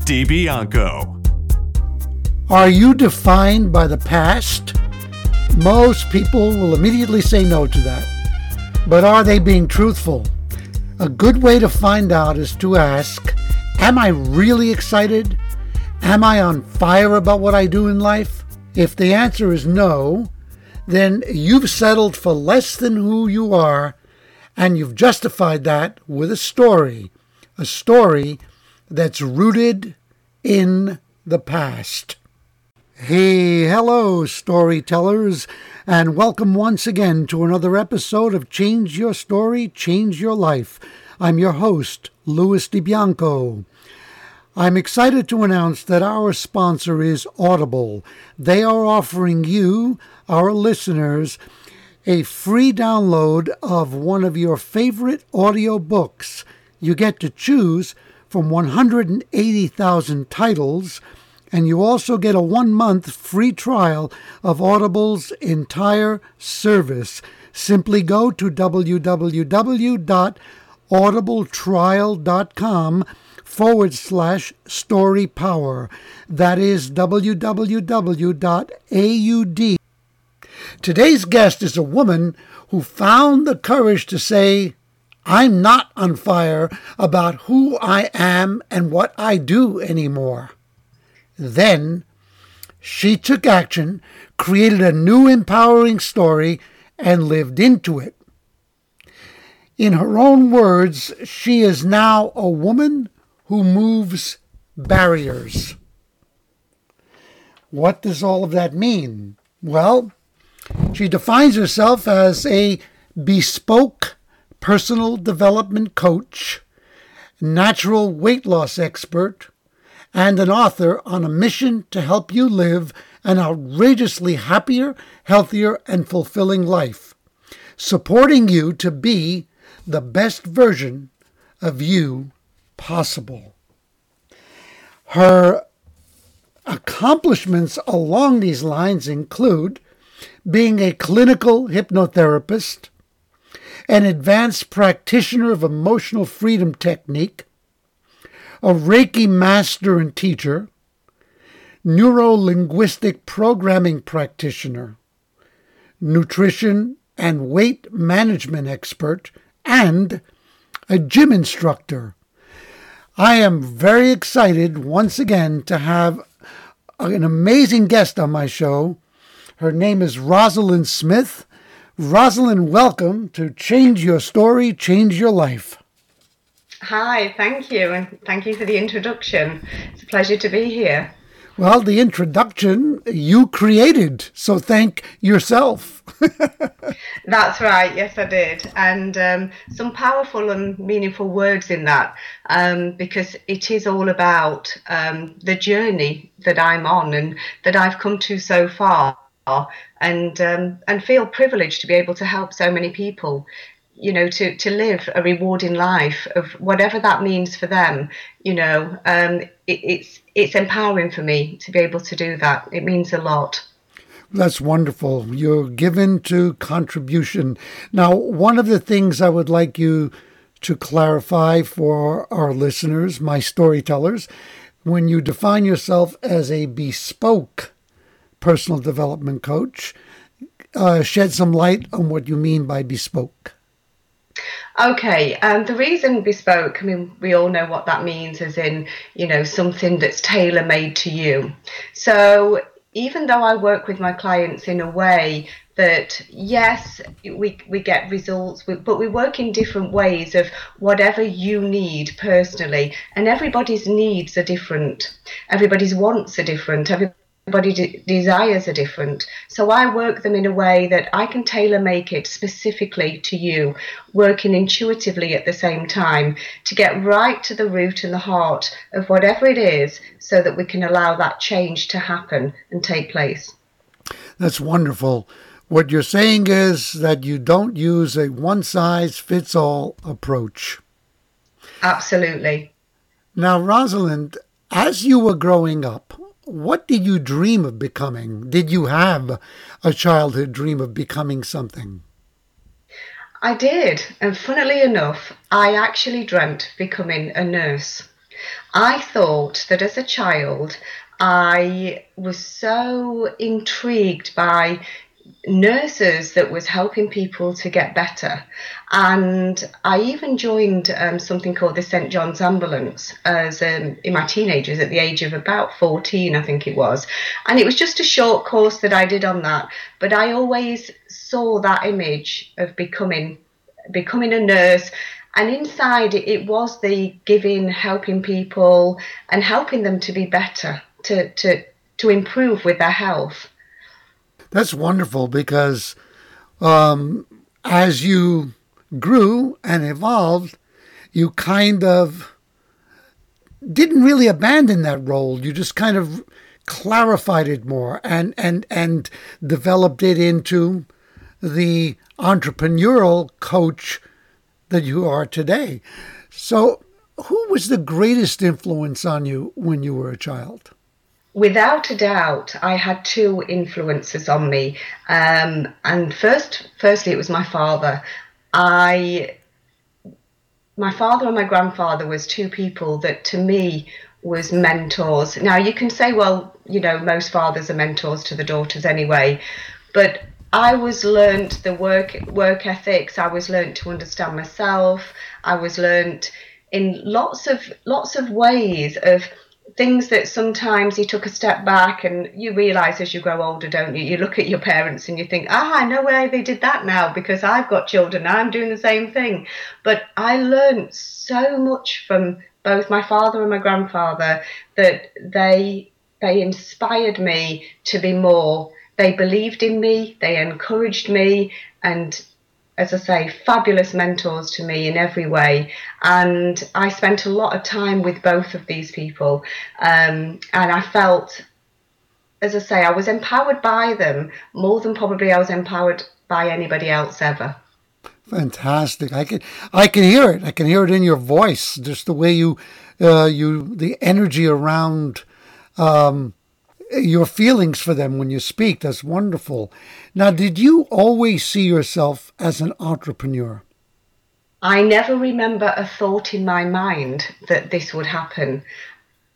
DiBianco. Are you defined by the past? Most people will immediately say no to that. But are they being truthful? A good way to find out is to ask, am I really excited? Am I on fire about what I do in life? If the answer is no, then you've settled for less than who you are, and you've justified that with a story that's rooted in the past. Hey, hello, storytellers, and welcome once again to another episode of Change Your Story, Change Your Life. I'm your host, Louis DiBianco. I'm excited to announce that our sponsor is Audible. They are offering you, our listeners, a free download of one of your favorite audio books. You get to choose from 180,000 titles, and you also get a 1-month free trial of Audible's entire service. Simply go to www.audibletrial.com/storypower. That is www.aud. Today's guest is a woman who found the courage to say, I'm not on fire about who I am and what I do anymore. Then she took action, created a new empowering story, and lived into it. In her own words, she is now a woman who moves barriers. What does all of that mean? Well, she defines herself as a bespoke personal development coach, natural weight loss expert, and an author on a mission to help you live an outrageously happier, healthier, and fulfilling life, supporting you to be the best version of you possible. Her accomplishments along these lines include being a clinical hypnotherapist, an advanced practitioner of emotional freedom technique, a Reiki master and teacher, neuro-linguistic programming practitioner, nutrition and weight management expert, and a gym instructor. I am very excited once again to have an amazing guest on my show. Her name is Rosalind Smith. Rosalind, welcome to Change Your Story, Change Your Life. Hi, thank you, and thank you for the introduction. It's a pleasure to be here. Well, the introduction you created, so thank yourself. That's right. Yes, I did. And some powerful and meaningful words in that, because it is all about the journey that I'm on and that I've come to so far, and feel privileged to be able to help so many people, you know, to live a rewarding life of whatever that means for them. You know, it's empowering for me to be able to do that. It means a lot. That's wonderful. You're given to contribution. Now, one of the things I would like you to clarify for our listeners, my storytellers, when you define yourself as a bespoke personal development coach, shed some light on what you mean by bespoke. Okay, the reason bespoke, I mean, we all know what that means, as in, you know, something that's tailor-made to you. So even though I work with my clients in a way that, yes, we get results, but we work in different ways of whatever you need personally. And everybody's needs are different. Everybody's wants are different. Everybody's Everybody's desires are different. So I work them in a way that I can tailor make it specifically to you, working intuitively at the same time to get right to the root and the heart of whatever it is so that we can allow that change to happen and take place. That's wonderful. What you're saying is that you don't use a one-size-fits-all approach. Absolutely. Now, Rosalind, as you were growing up, what did you dream of becoming? Did you have a childhood dream of becoming something? I did. And funnily enough, I actually dreamt of becoming a nurse. I thought that as a child, I was so intrigued by nurses that was helping people to get better. And I even joined something called the St. John's Ambulance as in my teenage years, at the age of about 14, I think it was. And it was just a short course that I did on that. But I always saw that image of becoming a nurse. And inside it was the giving, helping people and helping them to be better, to improve with their health. That's wonderful because as you grew and evolved, you kind of didn't really abandon that role. You just kind of clarified it more and developed it into the entrepreneurial coach that you are today. So who was the greatest influence on you when you were a child? Without a doubt, I had two influences on me. And firstly, it was my father. My father and my grandfather was two people that to me was mentors. Now you can say, well, you know, most fathers are mentors to the daughters anyway, but I was learnt the work ethics. I was learnt to understand myself. I was learnt in lots of ways of things that sometimes you took a step back and you realise as you grow older, don't you? You look at your parents and you think, I know why they did that now because I've got children and I'm doing the same thing. But I learned so much from both my father and my grandfather that they inspired me to be more. They believed in me, they encouraged me, and as I say, fabulous mentors to me in every way. And I spent a lot of time with both of these people. And I felt, as I say, I was empowered by them more than probably I was empowered by anybody else ever. Fantastic. I can hear it. I can hear it in your voice, just the way the energy around your feelings for them when you speak. That's wonderful. Now, did you always see yourself as an entrepreneur? I never remember a thought in my mind that this would happen.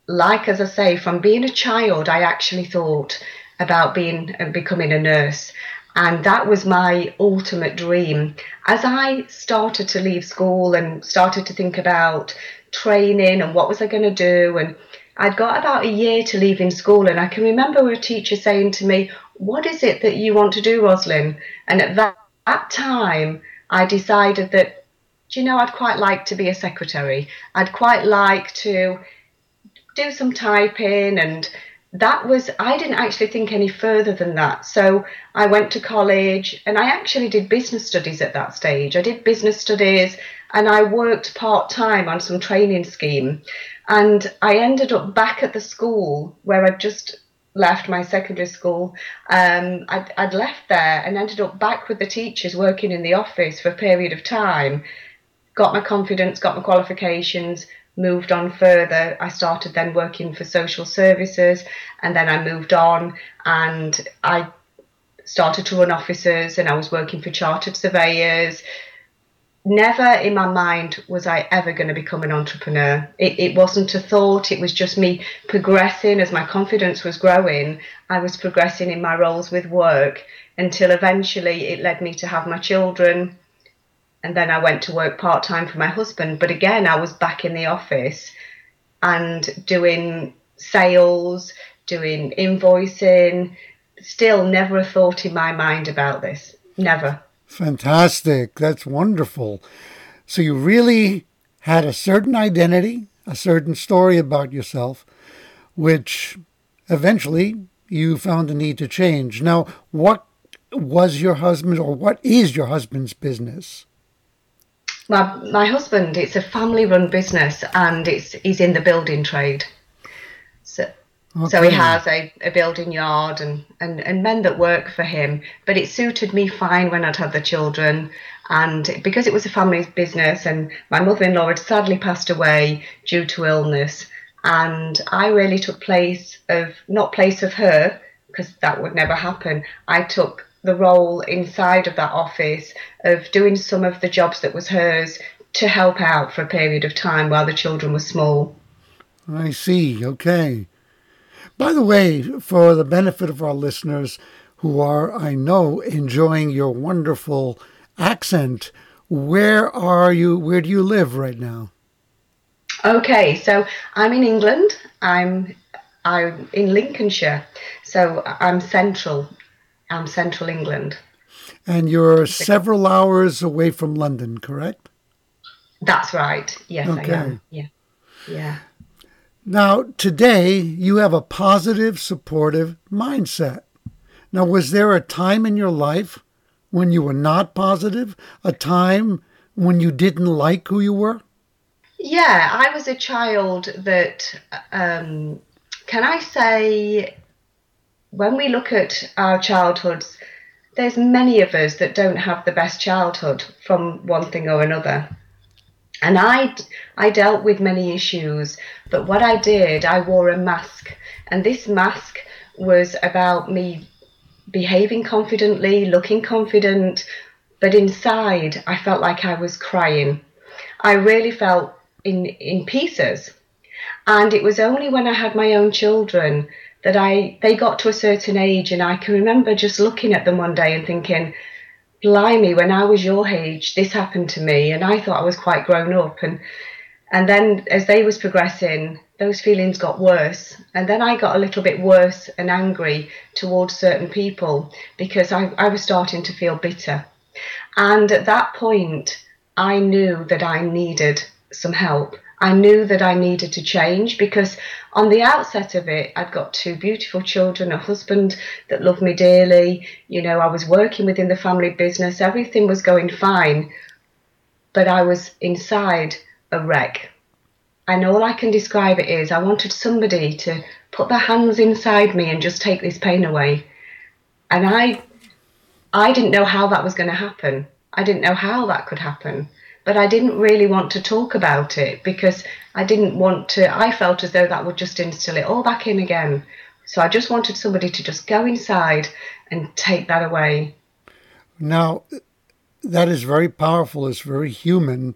Like, as I say, from being a child, I actually thought about becoming a nurse. And that was my ultimate dream. As I started to leave school and started to think about training and what was I going to do, and I'd got about a year to leave in school, and I can remember a teacher saying to me, "What is it that you want to do, Rosalind?" And at that time, I decided that, I'd quite like to be a secretary. I'd quite like to do some typing, and I didn't actually think any further than that. So I went to college, and I actually did business studies at that stage. I did business studies, and I worked part-time on some training scheme. And I ended up back at the school where I'd just left my secondary school. I'd left there and ended up back with the teachers working in the office for a period of time. Got my confidence, got my qualifications, moved on further. I started then working for social services, and then I moved on and I started to run offices, and I was working for chartered surveyors. Never in my mind was I ever going to become an entrepreneur. It wasn't a thought. It was just me progressing as my confidence was growing. I was progressing in my roles with work until eventually it led me to have my children. And then I went to work part-time for my husband. But again, I was back in the office and doing sales, doing invoicing. Still never a thought in my mind about this. Never. Fantastic. That's wonderful. So you really had a certain identity, a certain story about yourself, which eventually you found the need to change. Now, what was your husband, or what is your husband's business? My husband, it's a family-run business, and he's in the building trade. So he has a building yard and men that work for him. But it suited me fine when I'd had the children. And because it was a family's business, and my mother-in-law had sadly passed away due to illness, and I really took place of her, because that would never happen. I took the role inside of that office of doing some of the jobs that was hers to help out for a period of time while the children were small. I see. Okay. By the way, for the benefit of our listeners who are, I know, enjoying your wonderful accent, where do you live right now? Okay, so I'm in England. I'm in Lincolnshire, so I'm central England. And you're several hours away from London, correct? That's right. Yes, okay. I am. Yeah. Now, today, you have a positive, supportive mindset. Now, was there a time in your life when you were not positive? A time when you didn't like who you were? Yeah, I was a child that, can I say, when we look at our childhoods, there's many of us that don't have the best childhood from one thing or another. And I dealt with many issues, but what I did, I wore a mask. And this mask was about me behaving confidently, looking confident, but inside I felt like I was crying. I really felt in pieces. And it was only when I had my own children that they got to a certain age, and I can remember just looking at them one day and thinking, blimey, when I was your age, this happened to me, and I thought I was quite grown up. And then as they was progressing, those feelings got worse. And then I got a little bit worse and angry towards certain people because I was starting to feel bitter. And at that point, I knew that I needed some help. I knew that I needed to change, because on the outset of it, I'd got two beautiful children, a husband that loved me dearly. You know, I was working within the family business. Everything was going fine, but I was inside a wreck. And all I can describe it is I wanted somebody to put their hands inside me and just take this pain away. And I didn't know how that was going to happen. I didn't know how that could happen. But I didn't really want to talk about it because I felt as though that would just instill it all back in again. So I just wanted somebody to just go inside and take that away. Now, that is very powerful. It's very human.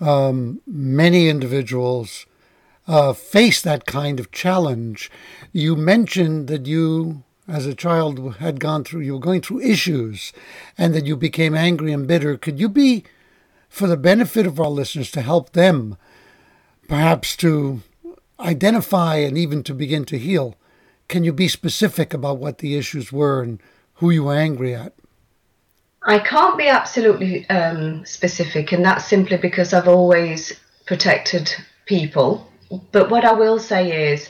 Many individuals face that kind of challenge. You mentioned that you, as a child, you were going through issues and that you became angry and bitter. Could you be, for the benefit of our listeners, to help them perhaps to identify and even to begin to heal, can you be specific about what the issues were and who you were angry at? I can't be absolutely specific, and that's simply because I've always protected people. But what I will say is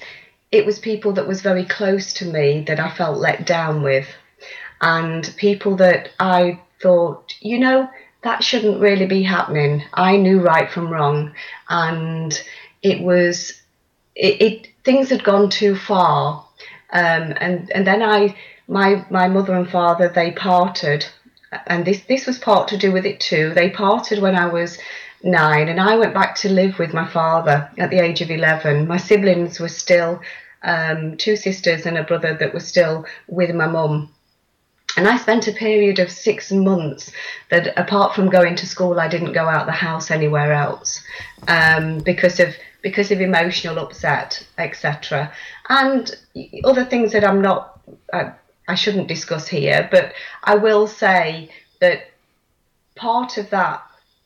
it was people that was very close to me that I felt let down with, and people that I thought, that shouldn't really be happening. I knew right from wrong, and things had gone too far. And then my mother and father, they parted, and this was part to do with it too. They parted when I was 9, and I went back to live with my father at the age of 11. My siblings were still, 2 sisters and a brother that were still with my mum. And I spent a period of 6 months that, apart from going to school, I didn't go out the house anywhere else because of emotional upset, etc. And other things that I shouldn't discuss here. But I will say that part of that,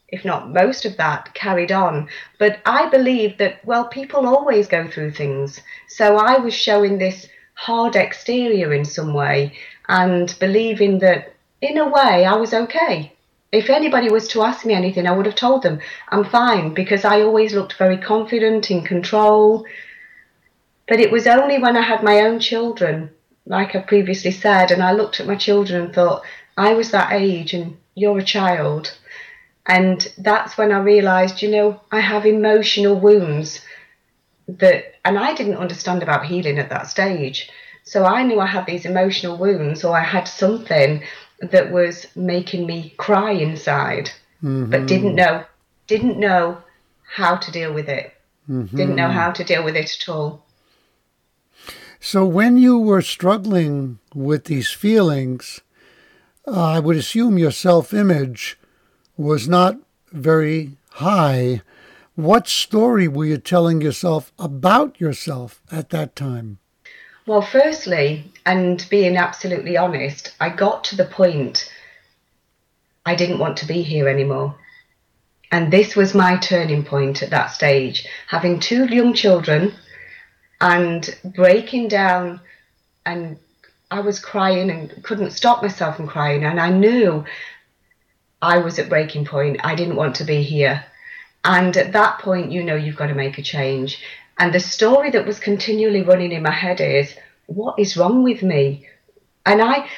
if not most of that, carried on. But I believe that, people always go through things. So I was showing this hard exterior in some way, and believing that, in a way, I was okay. If anybody was to ask me anything, I would have told them I'm fine, because I always looked very confident, in control. But it was only when I had my own children like I previously said, and I looked at my children and thought, I was that age and you're a child. And that's when I realised, you know, I have emotional wounds that, and I didn't understand about healing at that stage. So I knew I had these emotional wounds, or I had something that was making me cry inside, mm-hmm. but didn't know how to deal with it. Mm-hmm. Didn't know how to deal with it at all. So when you were struggling with these feelings, I would assume your self-image was not very high. What story were you telling yourself about yourself at that time? Well, firstly, and being absolutely honest, I got to the point I didn't want to be here anymore. And this was my turning point at that stage. Having two young children and breaking down, and I was crying and couldn't stop myself from crying. And I knew I was at breaking point. I didn't want to be here. And at that point, you know, you've got to make a change. And the story that was continually running in my head is, what is wrong with me? And I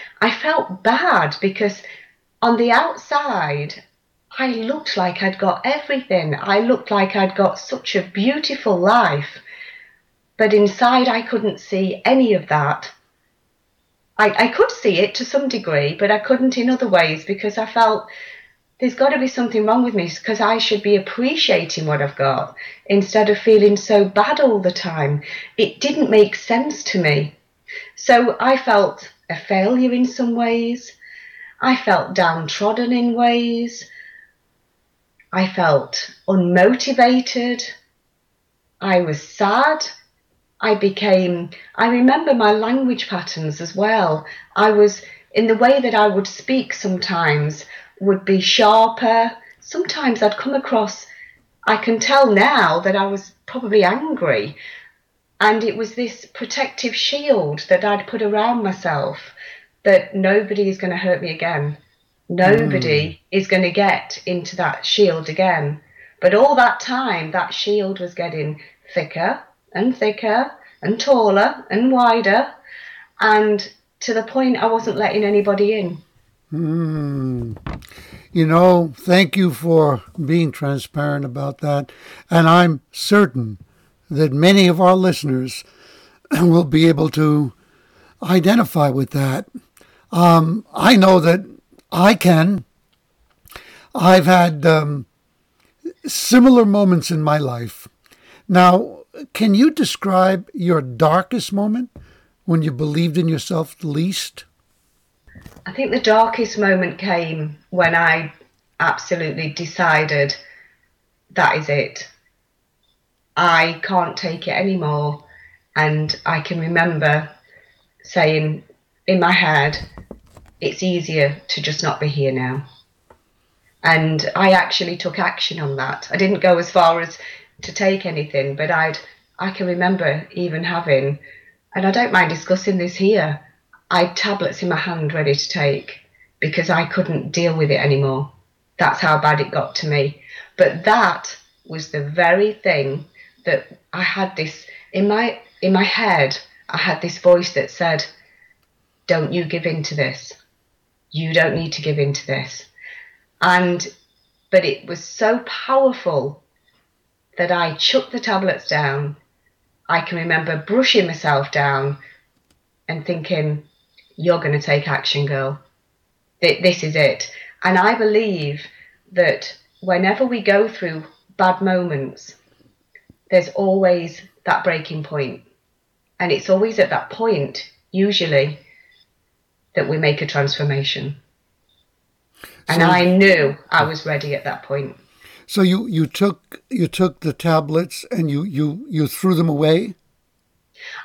felt bad because on the outside, I looked like I'd got everything. I looked like I'd got such a beautiful life. But inside, I couldn't see any of that. I could see it to some degree, but I couldn't in other ways because I felt there's got to be something wrong with me because I should be appreciating what I've got instead of feeling so bad all the time. It didn't make sense to me. So I felt a failure in some ways. I felt downtrodden in ways. I felt unmotivated. I was sad. I remember my language patterns as well. I was, in the way that I would speak sometimes, would be sharper. Sometimes I'd come across, I can tell now that I was probably angry. And it was this protective shield that I'd put around myself that nobody is going to hurt me again. Nobody is going to get into that shield again. But all that time, that shield was getting thicker and thicker and taller and wider. And to the point I wasn't letting anybody in. You know, thank you for being transparent about that. And I'm certain that many of our listeners will be able to identify with that. I know that I can. I've had similar moments in my life. Now, can you describe your darkest moment when you believed in yourself the least? I think the darkest moment came when I absolutely decided that is it. I can't take it anymore. And I can remember saying in my head, it's easier to just not be here now. And I actually took action on that. I didn't go as far as to take anything, but I can remember even having, and I don't mind discussing this here, I had tablets in my hand ready to take because I couldn't deal with it anymore. That's how bad it got to me. But that was the very thing that I had this, in my head, I had this voice that said, don't you give in to this. You don't need to give in to this. But it was so powerful that I chucked the tablets down. I can remember brushing myself down and thinking, you're going to take action, girl. This is it. And I believe that whenever we go through bad moments, there's always that breaking point. And it's always at that point, usually, that we make a transformation. And so, I knew I was ready at that point. So you took the tablets and you threw them away?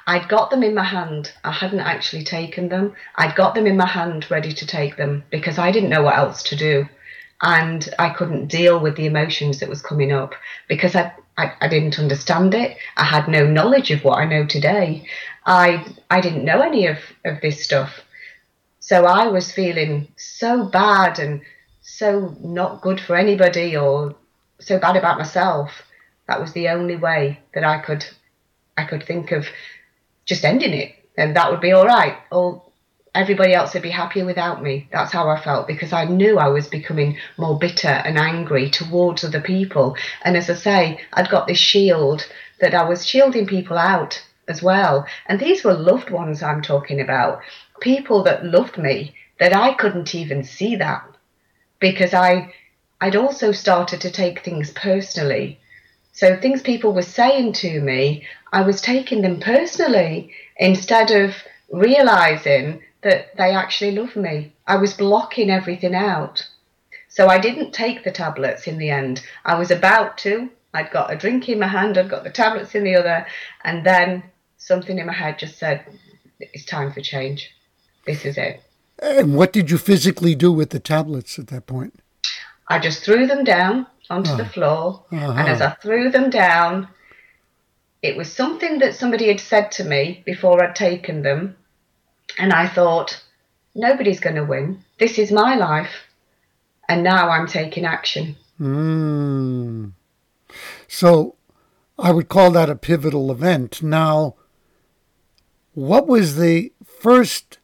I'd got them in my hand. I hadn't actually taken them. I'd got them in my hand ready to take them because I didn't know what else to do. And I couldn't deal with the emotions that was coming up because I didn't understand it. I had no knowledge of what I know today. I didn't know any of this stuff. So I was feeling so bad and so not good for anybody or so bad about myself. That was the only way that I could think of just ending it. then that would be all right. All everybody else would be happier without me. That's how I felt, because I knew I was becoming more bitter and angry towards other people. And as I say, I'd got this shield that I was shielding people out as well. And these were loved ones I'm talking about, people that loved me, that I couldn't even see that, because I'd also started to take things personally. So things people were saying to me, I was taking them personally instead of realizing that they actually love me. I was blocking everything out. So I didn't take the tablets in the end. I was about to. I'd got a drink in my hand, I'd got the tablets in the other, and then something in my head just said, it's time for change. This is it. And what did you physically do with the tablets at that point? I just threw them down onto the floor. Uh-huh. And as I threw them down, it was something that somebody had said to me before I'd taken them. And I thought, nobody's going to win. This is my life. And now I'm taking action. Mm. So I would call that a pivotal event. Now, what was the first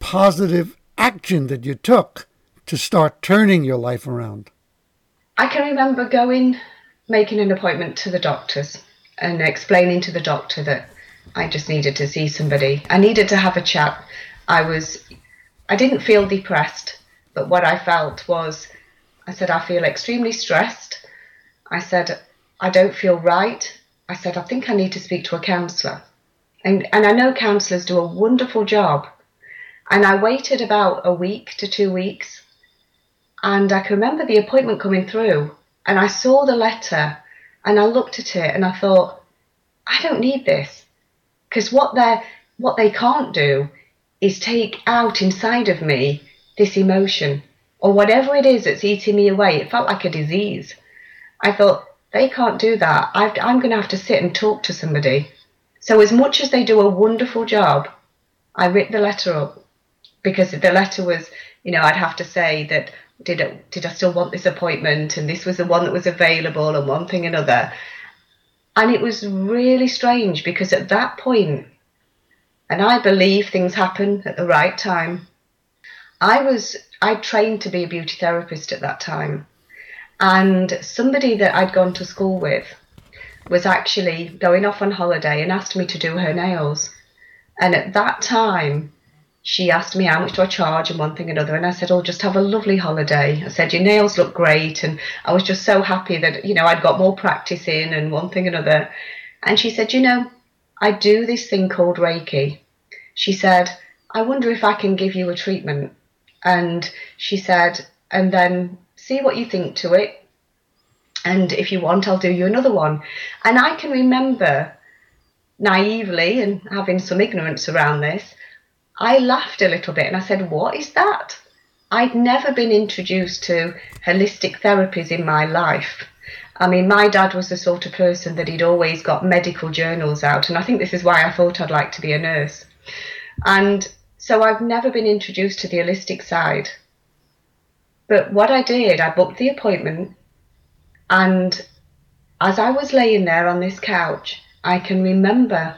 positive action that you took to start turning your life around? I can remember making an appointment to the doctors and explaining to the doctor that I just needed to see somebody. I needed to have a chat. I didn't feel depressed, but what I felt was, I said, I feel extremely stressed. I said, I don't feel right. I said, I think I need to speak to a counsellor. And I know counsellors do a wonderful job. And I waited about a week to 2 weeks. And I can remember the appointment coming through. And I saw the letter. And I looked at it and I thought, I don't need this. Because what they can't do is take out inside of me this emotion. Or whatever it is that's eating me away. It felt like a disease. I thought, they can't do that. I'm going to have to sit and talk to somebody. So as much as they do a wonderful job, I ripped the letter up. Because the letter was, I'd have to say that, did I still want this appointment? And this was the one that was available and one thing another. And it was really strange, because at that point, and I believe things happen at the right time, I trained to be a beauty therapist at that time. And somebody that I'd gone to school with was actually going off on holiday and asked me to do her nails. And at that time, she asked me, how much do I charge and one thing and another? And I said, just have a lovely holiday. I said, your nails look great. And I was just so happy that, I'd got more practice in and one thing and another. And she said, I do this thing called Reiki. She said, I wonder if I can give you a treatment. And she said, and then see what you think to it. And if you want, I'll do you another one. And I can remember naively and having some ignorance around this, I laughed a little bit and I said, what is that? I'd never been introduced to holistic therapies in my life. I mean, my dad was the sort of person that he'd always got medical journals out. And I think this is why I thought I'd like to be a nurse. And so I've never been introduced to the holistic side. But what I did, I booked the appointment. And as I was laying there on this couch, I can remember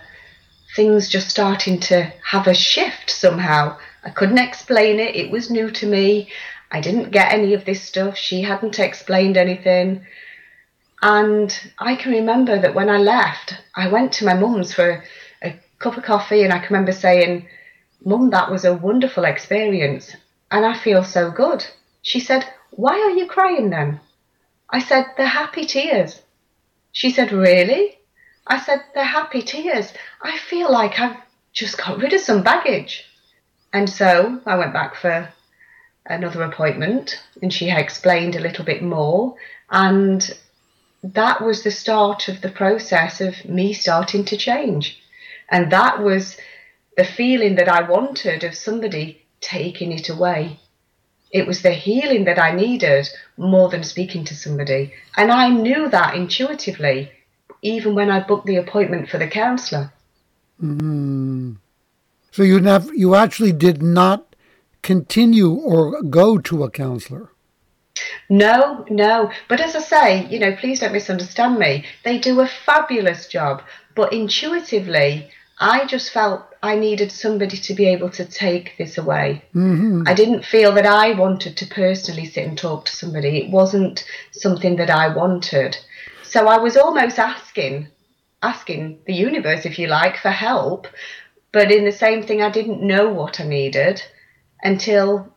things just starting to have a shift somehow. I couldn't explain it. It was new to me. I didn't get any of this stuff. She hadn't explained anything. And I can remember that when I left, I went to my mum's for a cup of coffee. And I can remember saying, Mum, that was a wonderful experience. And I feel so good. She said, why are you crying then? I said, they're happy tears. She said, really? I said, they're happy tears. I feel like I've just got rid of some baggage. And so I went back for another appointment and she explained a little bit more. And that was the start of the process of me starting to change. And that was the feeling that I wanted of somebody taking it away. It was the healing that I needed more than speaking to somebody. And I knew that intuitively, even when I booked the appointment for the counsellor. Mm. So you actually did not continue or go to a counsellor? No. But as I say, please don't misunderstand me. They do a fabulous job. But intuitively, I just felt I needed somebody to be able to take this away. Mm-hmm. I didn't feel that I wanted to personally sit and talk to somebody. It wasn't something that I wanted. So I was almost asking the universe, if you like, for help. But in the same thing, I didn't know what I needed until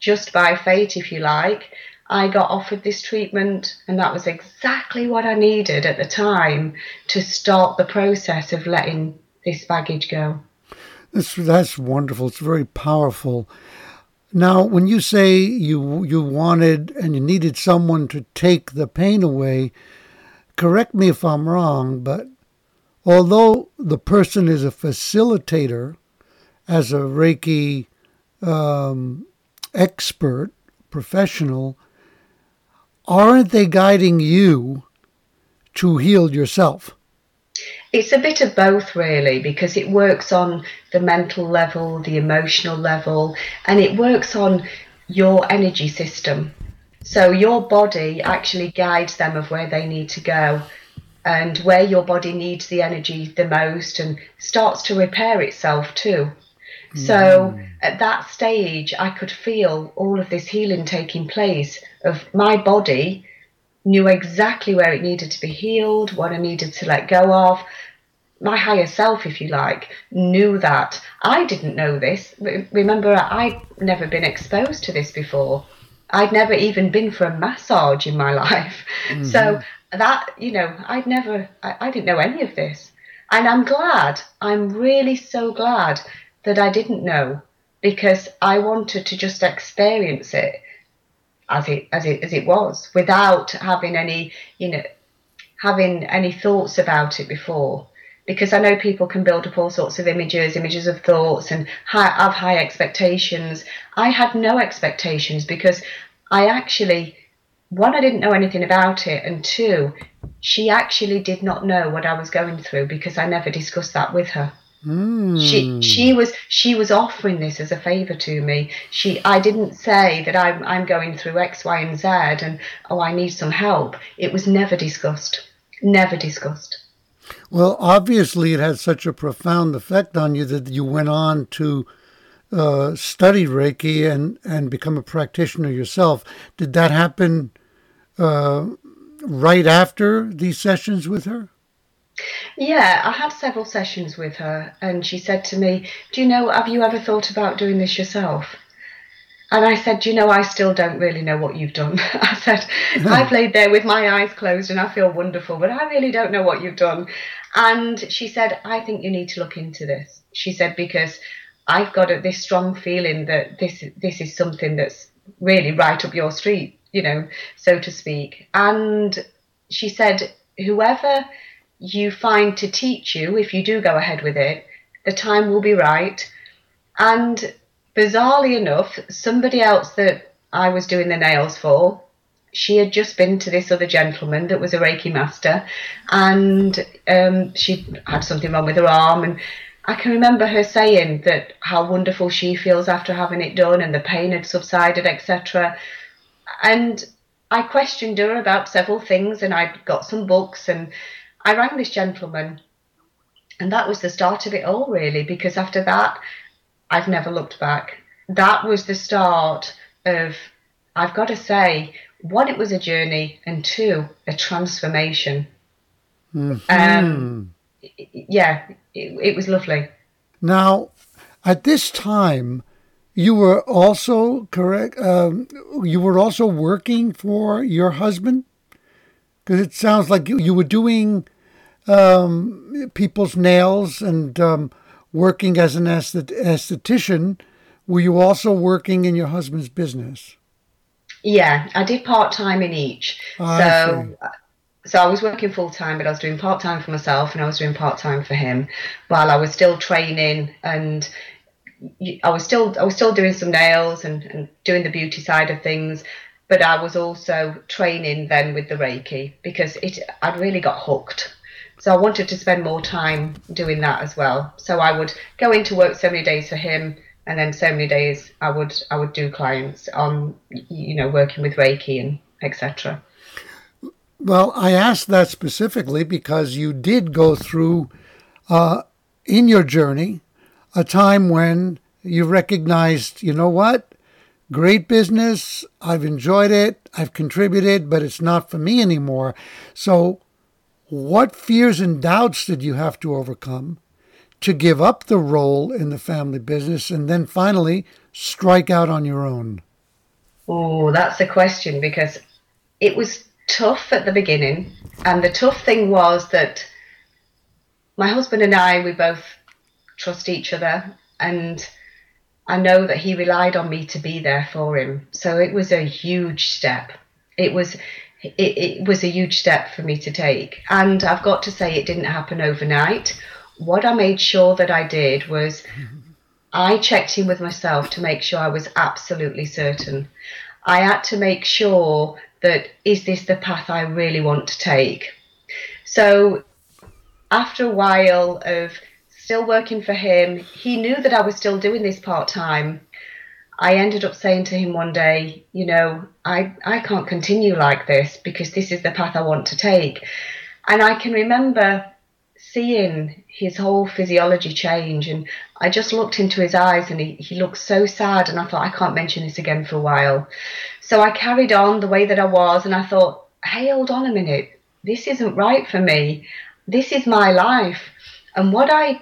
just by fate, if you like, I got offered this treatment, and that was exactly what I needed at the time to start the process of letting this baggage go. That's wonderful. It's very powerful. Now, when you say you wanted and you needed someone to take the pain away, correct me if I'm wrong, but although the person is a facilitator, as a Reiki expert, professional, aren't they guiding you to heal yourself? It's a bit of both, really, because it works on the mental level, the emotional level, and it works on your energy system. So your body actually guides them of where they need to go and where your body needs the energy the most and starts to repair itself too. So at that stage, I could feel all of this healing taking place of my body knew exactly where it needed to be healed, what I needed to let go of. My higher self, if you like, knew that. I didn't know this. Remember, I'd never been exposed to this before. I'd never even been for a massage in my life. Mm-hmm. So that, I didn't know any of this. And I'm really so glad that I didn't know, because I wanted to just experience it as it was, without having any thoughts about it before. Because I know people can build up all sorts of images of thoughts, and have high expectations. I had no expectations, because I actually, one, I didn't know anything about it, and two, she actually did not know what I was going through, because I never discussed that with her. Mm. She was offering this as a favour to me. I didn't say that I'm going through X, Y, and Z, and I need some help. It was never discussed. Never discussed. Well, obviously, it had such a profound effect on you that you went on to study Reiki and become a practitioner yourself. Did that happen right after these sessions with her? Yeah, I had several sessions with her, and she said to me, "Do you know, have you ever thought about doing this yourself?" And I said, I still don't really know what you've done. I said, I've laid there with my eyes closed and I feel wonderful, but I really don't know what you've done. And she said, I think you need to look into this. She said, because I've got this strong feeling that this is something that's really right up your street, so to speak. And she said, whoever you find to teach you, if you do go ahead with it, the time will be right. And bizarrely enough, somebody else that I was doing the nails for, she had just been to this other gentleman that was a Reiki master, and she had something wrong with her arm, and I can remember her saying that how wonderful she feels after having it done, and the pain had subsided, etc. And I questioned her about several things, and I'd got some books, and I rang this gentleman, and that was the start of it all, really, because after that, I've never looked back. That was the start of, I've got to say, one, it was a journey, and two, a transformation. Mm-hmm. It was lovely. Now, at this time, you were also correct. You were also working for your husband, because it sounds like you were doing people's nails and working as an esthetician. Were you also working in your husband's business? Yeah, I did part-time in each. So I was working full-time, but I was doing part-time for myself and I was doing part-time for him while I was still training, and I was still doing some nails and doing the beauty side of things. But I was also training then with the Reiki, because I'd really got hooked. So I wanted to spend more time doing that as well. So I would go into work so many days for him, and then so many days I would do clients on, working with Reiki and etc. Well, I asked that specifically because you did go through in your journey a time when you recognized, you know what, great business, I've enjoyed it, I've contributed, but it's not for me anymore. So what fears and doubts did you have to overcome to give up the role in the family business and then finally strike out on your own? Oh, that's the question, because it was tough at the beginning. And the tough thing was that my husband and I, we both trust each other, and I know that he relied on me to be there for him. So it was a huge step. It was a huge step for me to take. And I've got to say, it didn't happen overnight. What I made sure that I did was I checked in with myself to make sure I was absolutely certain. I had to make sure that, is this the path I really want to take? So after a while of still working for him, he knew that I was still doing this part-time. I ended up saying to him one day, you know, I can't continue like this, because this is the path I want to take. And I can remember seeing his whole physiology change, and I just looked into his eyes, and he looked so sad, and I thought, I can't mention this again for a while. So I carried on the way that I was, and I thought, hey, hold on a minute, this isn't right for me. This is my life. And what I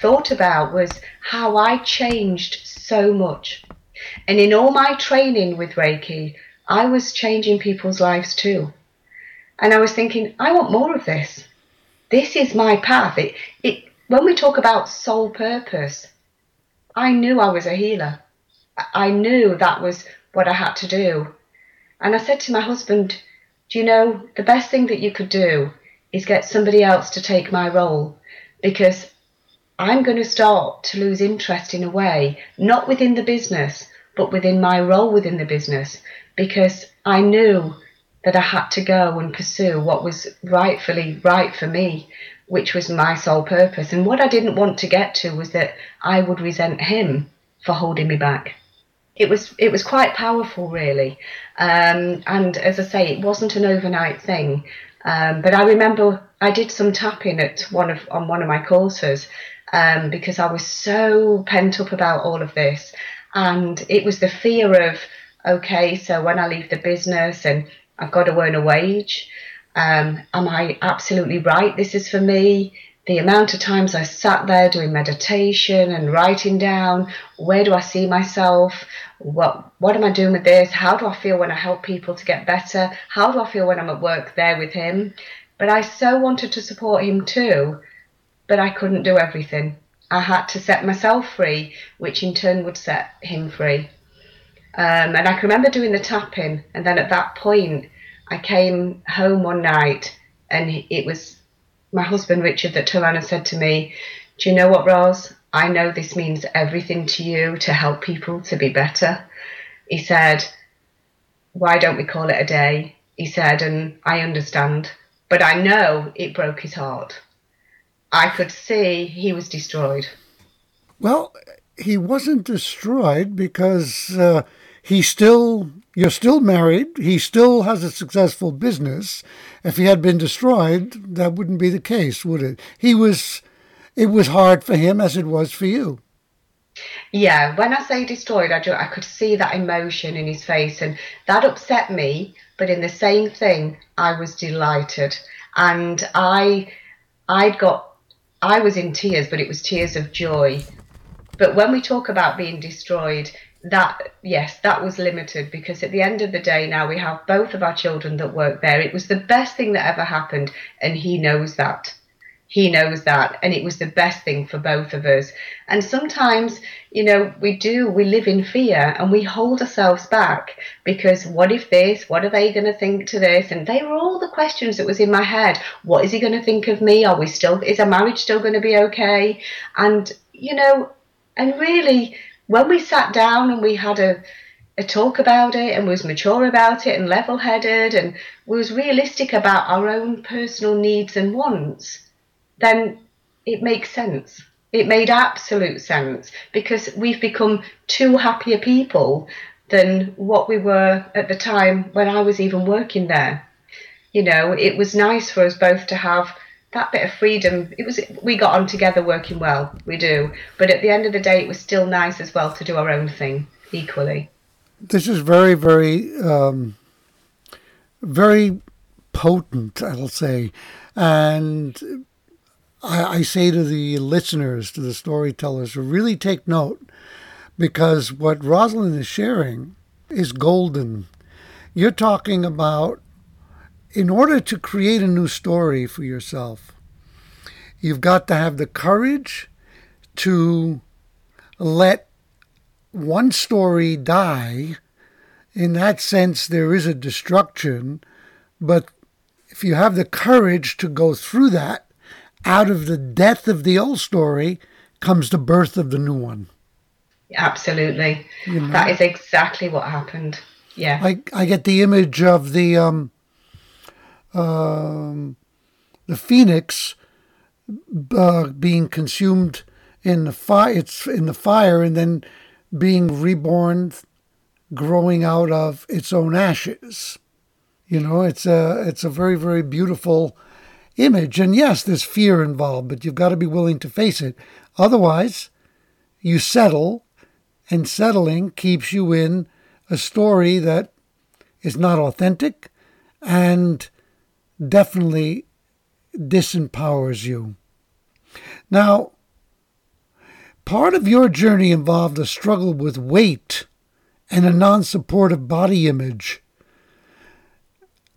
thought about was how I changed so much. And in all my training with Reiki, I was changing people's lives too. And I was thinking, I want more of this. This is my path. When we talk about soul purpose, I knew I was a healer. I knew that was what I had to do. And I said to my husband, do you know, the best thing that you could do is get somebody else to take my role, because I'm going to start to lose interest in a way, not within the business, but within my role within the business, because I knew that I had to go and pursue what was rightfully right for me, which was my sole purpose. And what I didn't want to get to was that I would resent him for holding me back. It was quite powerful, really. And as I say, it wasn't an overnight thing. But I remember I did some tapping at one of my courses because I was so pent up about all of this. And it was the fear of, okay, so when I leave the business and I've got to earn a wage, am I absolutely right? This is for me. The amount of times I sat there doing meditation and writing down, where do I see myself? What am I doing with this? How do I feel when I help people to get better? How do I feel when I'm at work there with him? But I so wanted to support him too, but I couldn't do everything. I had to set myself free, which in turn would set him free. And I can remember doing the tapping, and then at that point, I came home one night, and it was my husband, Richard, that turned around and said to me, do you know what, Ros? I know this means everything to you, to help people to be better. He said, why don't we call it a day? He said, and I understand, but I know it broke his heart. I could see he was destroyed. Well, he wasn't destroyed because you're still married. He still has a successful business. If he had been destroyed, that wouldn't be the case, would it? It was hard for him as it was for you. Yeah, when I say destroyed, I could see that emotion in his face, and that upset me. But in the same thing, I was delighted, and I was in tears, but it was tears of joy. But when we talk about being destroyed, that was limited, because at the end of the day, now we have both of our children that work there. It was the best thing that ever happened, and he knows that. He knows that, and it was the best thing for both of us. And sometimes, you know, we live in fear, and we hold ourselves back, because what if this, what are they going to think to this? And they were all the questions that was in my head. What is he going to think of me? Is our marriage still going to be okay? And, you know, and really, when we sat down and we had a talk about it, and was mature about it and level-headed, and was realistic about our own personal needs and wants, then it makes sense. It made absolute sense, because we've become two happier people than what we were at the time when I was even working there. You know, it was nice for us both to have that bit of freedom, it was, we got on together working well, we do. But at the end of the day, it was still nice as well to do our own thing equally. This is very, very, very potent, I'll say. And I say to the listeners, to the storytellers, really take note, because what Rosalind is sharing is golden. You're talking about, in order to create a new story for yourself, you've got to have the courage to let one story die. In that sense, there is a destruction, but if you have the courage to go through that, out of the death of the old story comes the birth of the new one. Absolutely. You know? That is exactly what happened. Yeah. I get the image of the phoenix being consumed in the fire. It's in the fire, and then being reborn, growing out of its own ashes. You know, it's a very, very beautiful image. And yes, there's fear involved, but you've got to be willing to face it. Otherwise, you settle, and settling keeps you in a story that is not authentic and definitely disempowers you. Now, part of your journey involved a struggle with weight and a non-supportive body image.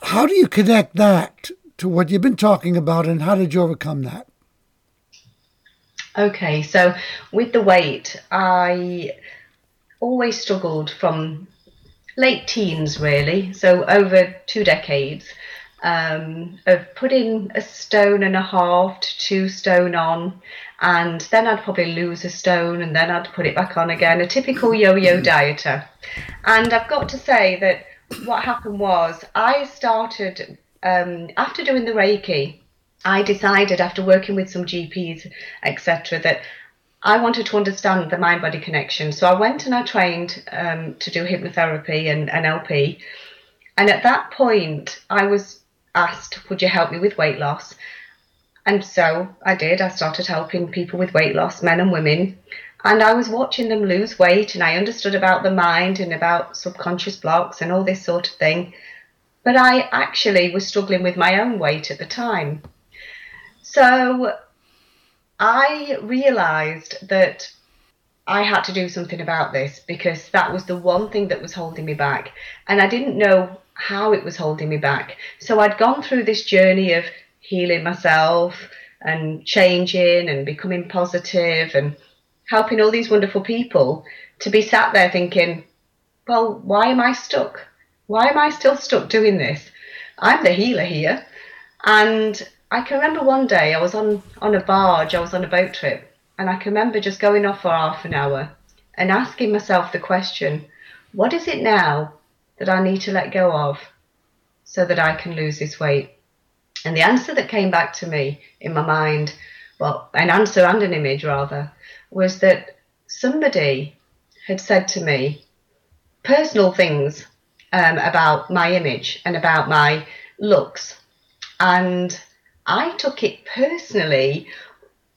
How do you connect that to what you've been talking about, and how did you overcome that? Okay, so with the weight, I always struggled from late teens, really. So over 2 decades of putting 1.5 stone to 2 stone on, and then I'd probably lose 1 stone, and then I'd put it back on again. A typical yo-yo dieter. And I've got to say that what happened was I started after doing the Reiki. I decided, after working with some GPs, etc., that I wanted to understand the mind-body connection. So I went and I trained to do hypnotherapy and NLP. And at that point, I was asked, would you help me with weight loss? And so I did. I started helping people with weight loss, men and women. And I was watching them lose weight, and I understood about the mind and about subconscious blocks and all this sort of thing. But I actually was struggling with my own weight at the time. So I realised that I had to do something about this, because that was the one thing that was holding me back. And I didn't know how it was holding me back. So I'd gone through this journey of healing myself and changing and becoming positive and helping all these wonderful people, to be sat there thinking, well, why am I stuck? Why am I still stuck doing this? I'm the healer here. And I can remember one day I was on a barge, I was on a boat trip, and I can remember just going off for half an hour and asking myself the question, what is it now that I need to let go of so that I can lose this weight? And the answer that came back to me in my mind, well, an answer and an image rather, was that somebody had said to me personal things about my image and about my looks. And I took it personally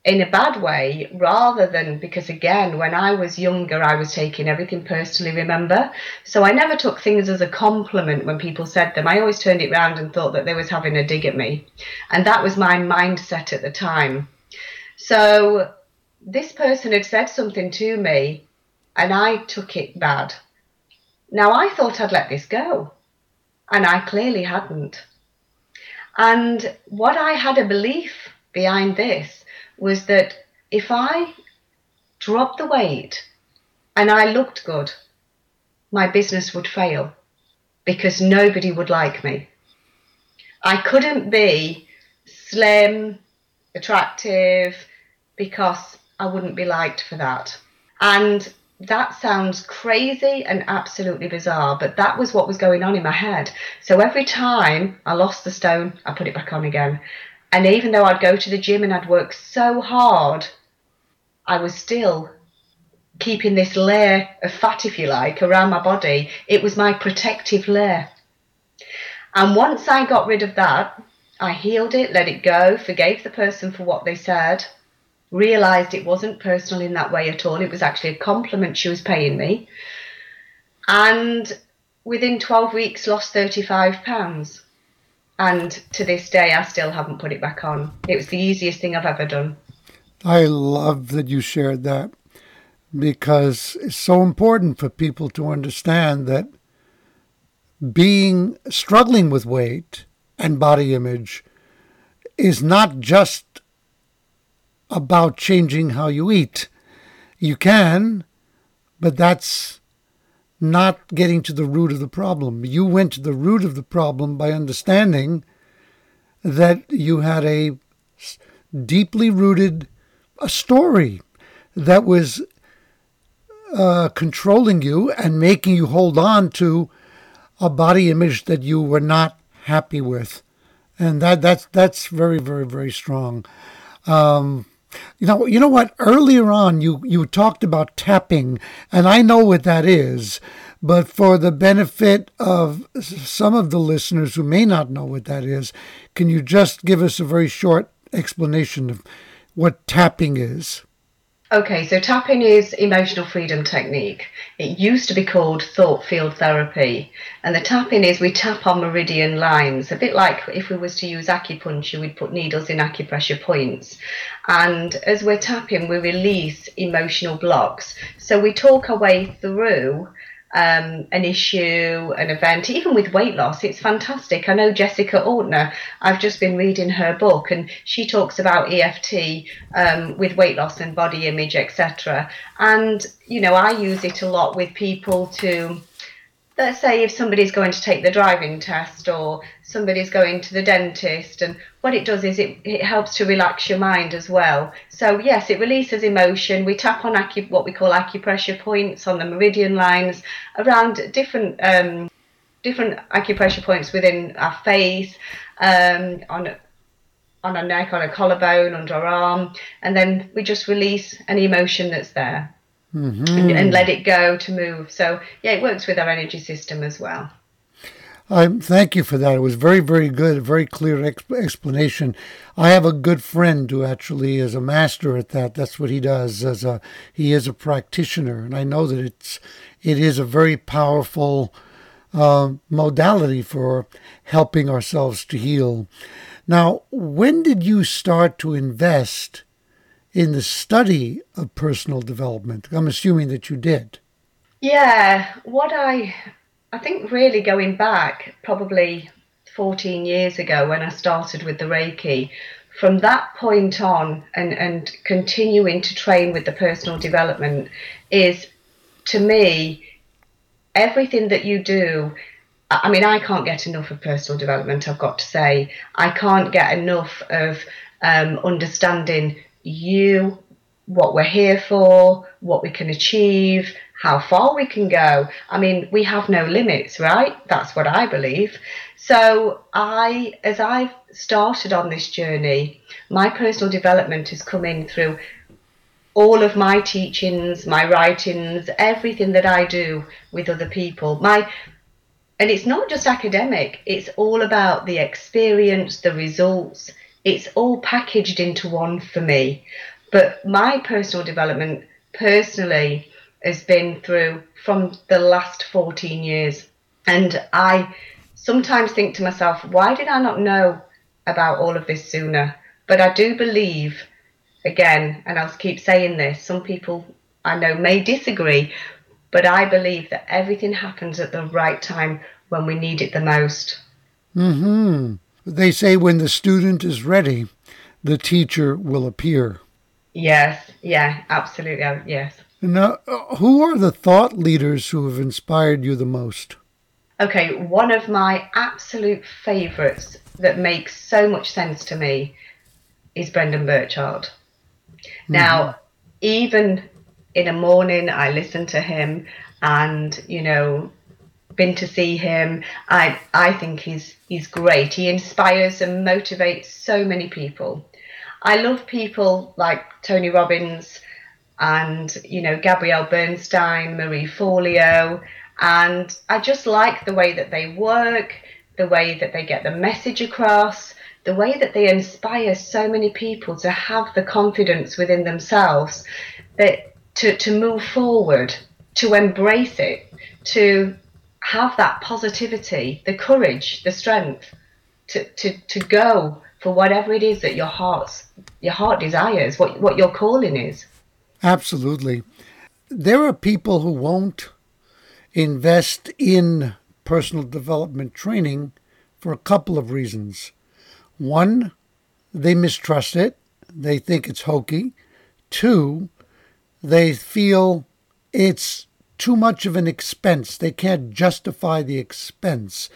in a bad way, rather than, because again, when I was younger, I was taking everything personally, remember? So I never took things as a compliment when people said them. I always turned it round and thought that they was having a dig at me. And that was my mindset at the time. So this person had said something to me, and I took it bad. Now, I thought I'd let this go, and I clearly hadn't. And what I had a belief behind this was that if I dropped the weight and I looked good, my business would fail because nobody would like me. I couldn't be slim, attractive, because I wouldn't be liked for that. And that sounds crazy and absolutely bizarre, but that was what was going on in my head. So every time I lost the stone, I put it back on again. And even though I'd go to the gym and I'd work so hard, I was still keeping this layer of fat, if you like, around my body. It was my protective layer. And once I got rid of that, I healed it, let it go, forgave the person for what they said, realized it wasn't personal in that way at all. It was actually a compliment she was paying me. And within 12 weeks, lost 35 pounds. And to this day, I still haven't put it back on. It was the easiest thing I've ever done. I love that you shared that, because it's so important for people to understand that struggling with weight and body image is not just about changing how you eat. You can, but that's not getting to the root of the problem. You went to the root of the problem by understanding that you had a deeply rooted story that was controlling you and making you hold on to a body image that you were not happy with. And that's very, very, very strong. You know what? Earlier on, you talked about tapping, and I know what that is. But for the benefit of some of the listeners who may not know what that is, can you just give us a very short explanation of what tapping is? Okay, so tapping is emotional freedom technique. It used to be called thought field therapy. And the tapping is we tap on meridian lines, a bit like if we was to use acupuncture, we'd put needles in acupressure points. And as we're tapping, we release emotional blocks. So we talk our way through an issue, an event, even with weight loss. It's fantastic. I know Jessica Ortner, I've just been reading her book, and she talks about EFT with weight loss and body image, etc. And, you know, I use it a lot with people to, let's say if somebody's going to take the driving test or somebody's going to the dentist, and what it does is it helps to relax your mind as well. So yes, it releases emotion. We tap on what we call acupressure points on the meridian lines around different acupressure points within our face, on our neck, on our collarbone, under our arm, and then we just release any emotion that's there. Mm-hmm. And let it go to move. So, yeah, it works with our energy system as well. Thank you for that. It was very, very good, very clear explanation. I have a good friend who actually is a master at that. That's what he does. He is a practitioner, and I know that it is a very powerful modality for helping ourselves to heal. Now, when did you start to invest in the study of personal development? I'm assuming that you did. Yeah, I think really going back probably 14 years ago when I started with the Reiki, from that point on and continuing to train with the personal development is, to me, everything that you do. I mean, I can't get enough of personal development, I've got to say. I can't get enough of understanding you, what we're here for, what we can achieve, how far we can go. I mean, we have no limits, right? That's what I believe. So as I've started on this journey, my personal development has come in through all of my teachings, my writings, everything that I do with other people. And it's not just academic, it's all about the experience, the results. It's all packaged into one for me. But my personal development personally has been through from the last 14 years. And I sometimes think to myself, why did I not know about all of this sooner? But I do believe, again, and I'll keep saying this, some people I know may disagree, but I believe that everything happens at the right time when we need it the most. Mm-hmm. They say when the student is ready, the teacher will appear. Yes, yeah, absolutely, yes. Now, who are the thought leaders who have inspired you the most? Okay, one of my absolute favorites that makes so much sense to me is Brendon Burchard. Mm-hmm. Now, even in a morning, I listen to him and, you know, been to see him. I think he's great. He inspires and motivates so many people. I love people like Tony Robbins and, you know, Gabrielle Bernstein, Marie Forleo, and I just like the way that they work, the way that they get the message across, the way that they inspire so many people to have the confidence within themselves that to move forward, to embrace it, to have that positivity, the courage, the strength to go for whatever it is that your heart desires, what your calling is. Absolutely. There are people who won't invest in personal development training for a couple of reasons. One, they mistrust it. They think it's hokey. Two, they feel it's too much of an expense. They can't justify the expense.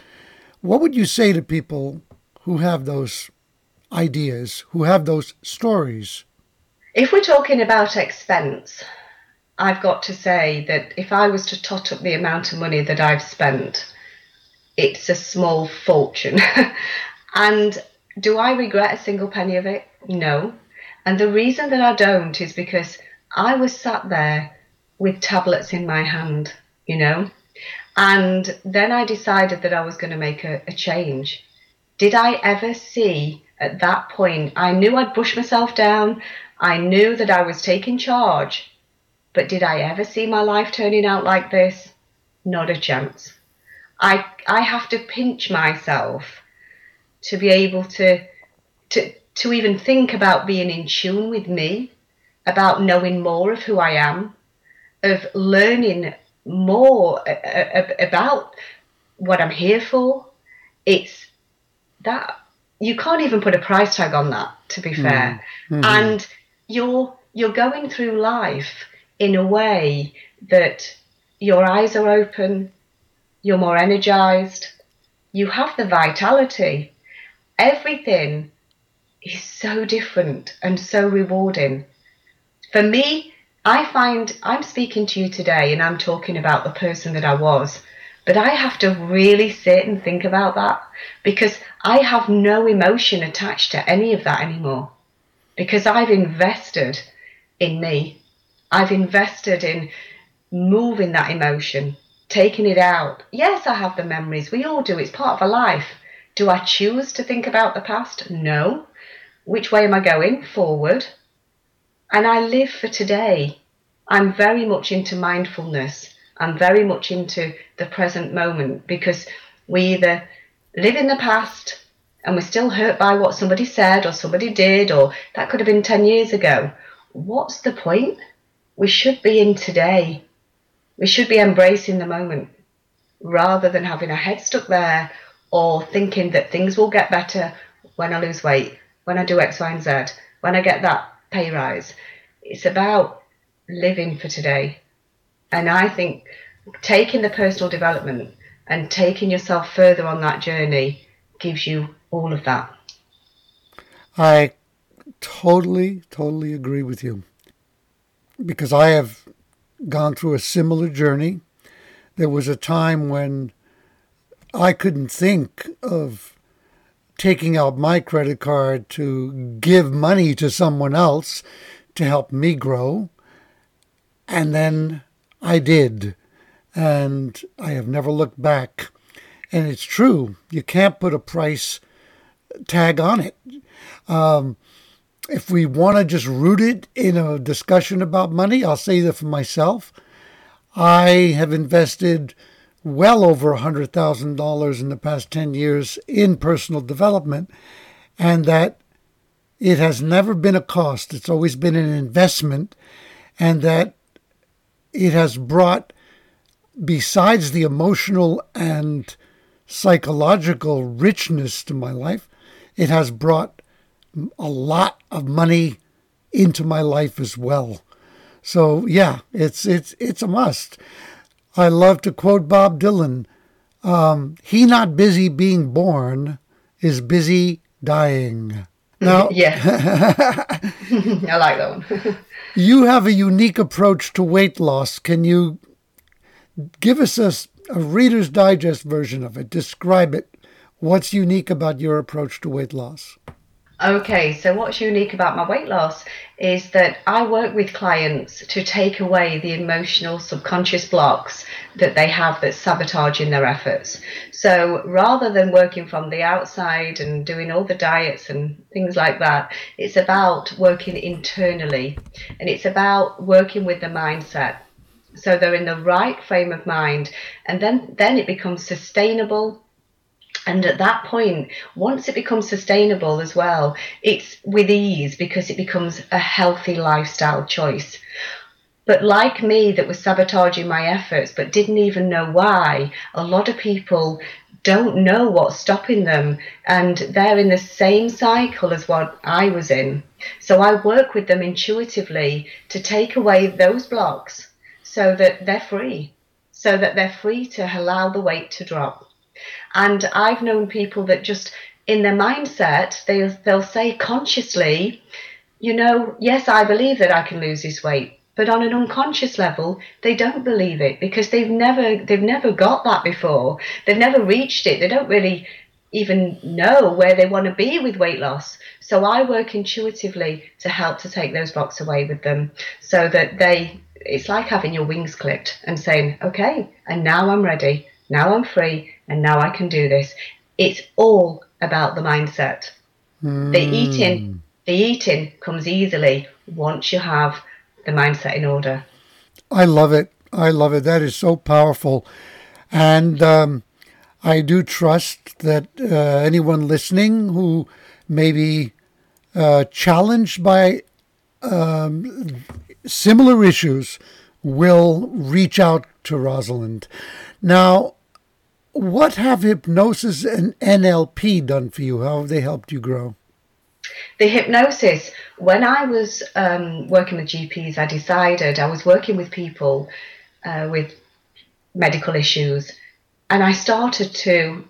What would you say to people who have those ideas, who have those stories? If we're talking about expense, I've got to say that if I was to tot up the amount of money that I've spent, it's a small fortune. And do I regret a single penny of it? No. And the reason that I don't is because I was sat there with tablets in my hand, you know, and then I decided that I was going to make a change. Did I ever see at that point? I knew I'd pushed myself down. I knew that I was taking charge. But did I ever see my life turning out like this? Not a chance. I have to pinch myself to be able to even think about being in tune with me, about knowing more of who I am, of learning more about what I'm here for. It's that you can't even put a price tag on that, to be fair. Mm-hmm. And you're going through life in a way that your eyes are open, you're more energized, you have the vitality. Everything is so different and so rewarding. For me, I find I'm speaking to you today and I'm talking about the person that I was, but I have to really sit and think about that because I have no emotion attached to any of that anymore because I've invested in me. I've invested in moving that emotion, taking it out. Yes, I have the memories. We all do. It's part of a life. Do I choose to think about the past? No. Which way am I going? Forward. And I live for today. I'm very much into mindfulness. I'm very much into the present moment because we either live in the past and we're still hurt by what somebody said or somebody did, or that could have been 10 years ago. What's the point? We should be in today. We should be embracing the moment rather than having our head stuck there or thinking that things will get better when I lose weight, when I do X, Y, and Z, when I get that pay rise. It's about living for today. And I think taking the personal development and taking yourself further on that journey gives you all of that. I totally agree with you because I have gone through a similar journey. There was a time when I couldn't think of taking out my credit card to give money to someone else to help me grow. And then I did. And I have never looked back. And it's true. You can't put a price tag on it. If we want to just root it in a discussion about money, I'll say that for myself. I have invested well over $100,000 in the past 10 years in personal development, and that it has never been a cost. It's always been an investment, and that it has brought, besides the emotional and psychological richness to my life, it has brought a lot of money into my life as well. So yeah, it's a must. I love to quote Bob Dylan. He not busy being born is busy dying. Now, yeah, I like that one. You have a unique approach to weight loss. Can you give us a Reader's Digest version of it? Describe it. What's unique about your approach to weight loss? Okay, so what's unique about my weight loss is that I work with clients to take away the emotional subconscious blocks that they have that's sabotaging their efforts. So rather than working from the outside and doing all the diets and things like that, it's about working internally, and it's about working with the mindset. So they're in the right frame of mind, and then it becomes sustainable. And at that point, once it becomes sustainable as well, it's with ease because it becomes a healthy lifestyle choice. But like me, that was sabotaging my efforts but didn't even know why, a lot of people don't know what's stopping them, and they're in the same cycle as what I was in. So I work with them intuitively to take away those blocks so that they're free, so that they're free to allow the weight to drop. And I've known people that just in their mindset, they'll say consciously, you know, yes, I believe that I can lose this weight. But on an unconscious level, they don't believe it because they've never got that before. They've never reached it. They don't really even know where they want to be with weight loss. So I work intuitively to help to take those blocks away with them so that it's like having your wings clipped and saying, okay, and now I'm ready. Now I'm free, and now I can do this. It's all about the mindset. The eating comes easily once you have the mindset in order. I love it. I love it. That is so powerful. And I do trust that anyone listening who may be challenged by similar issues will reach out to Rosalind. Now, what have hypnosis and NLP done for you? How have they helped you grow? The hypnosis, when I was working with GPs, I decided I was working with people with medical issues. And I started to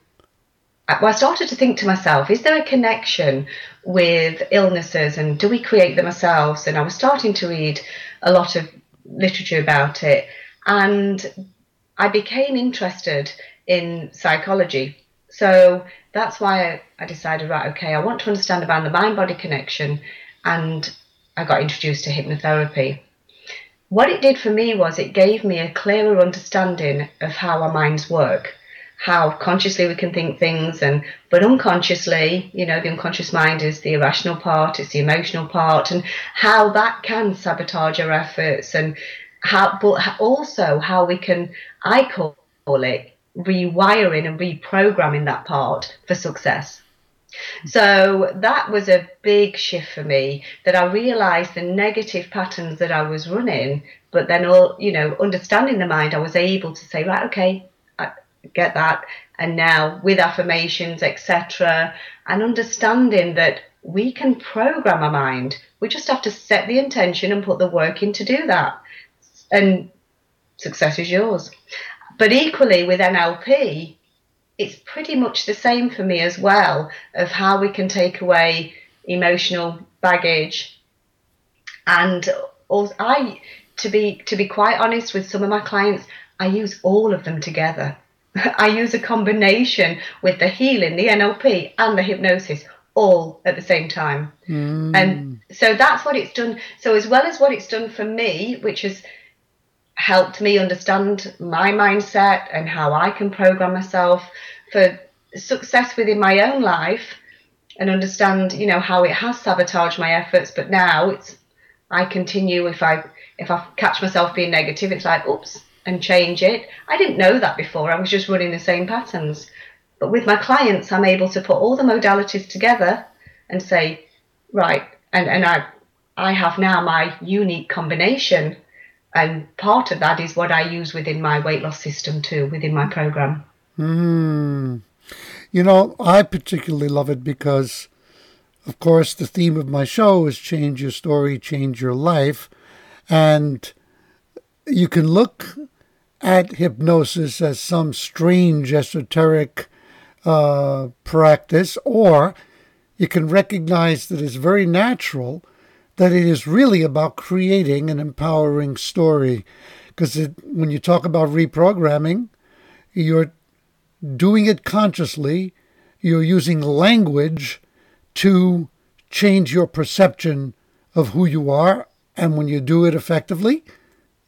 think to myself, is there a connection with illnesses and do we create them ourselves? And I was starting to read a lot of literature about it. And I became interested in psychology. So that's why I decided, right, okay, I want to understand about the mind-body connection. And I got introduced to hypnotherapy. What it did for me was it gave me a clearer understanding of how our minds work, how consciously we can think things, but unconsciously, you know, the unconscious mind is the irrational part, it's the emotional part, and how that can sabotage our efforts, and how we can, I call it, rewiring and reprogramming that part for success. So that was a big shift for me, that I realized the negative patterns that I was running, but then understanding the mind, I was able to say, right, okay, I get that. And now with affirmations, etc., and understanding that we can program our mind. We just have to set the intention and put the work in to do that. And success is yours. But equally with NLP, it's pretty much the same for me as well, of how we can take away emotional baggage. And to be quite honest with some of my clients, I use all of them together. I use a combination with the healing, the NLP and the hypnosis, all at the same time. And so that's what it's done. So as well as what it's done for me, which is helped me understand my mindset and how I can program myself for success within my own life and understand, you know, how it has sabotaged my efforts. But now I continue, if I catch myself being negative, it's like, oops, and change it. I didn't know that before. I was just running the same patterns. But with my clients, I'm able to put all the modalities together and say, right, and I have now my unique combination. And part of that is what I use within my weight loss system too, within my program. You know, I particularly love it because, of course, the theme of my show is change your story, change your life. And you can look at hypnosis as some strange esoteric practice, or you can recognize that it's very natural, that it is really about creating an empowering story. Because when you talk about reprogramming, you're doing it consciously. You're using language to change your perception of who you are, and when you do it effectively,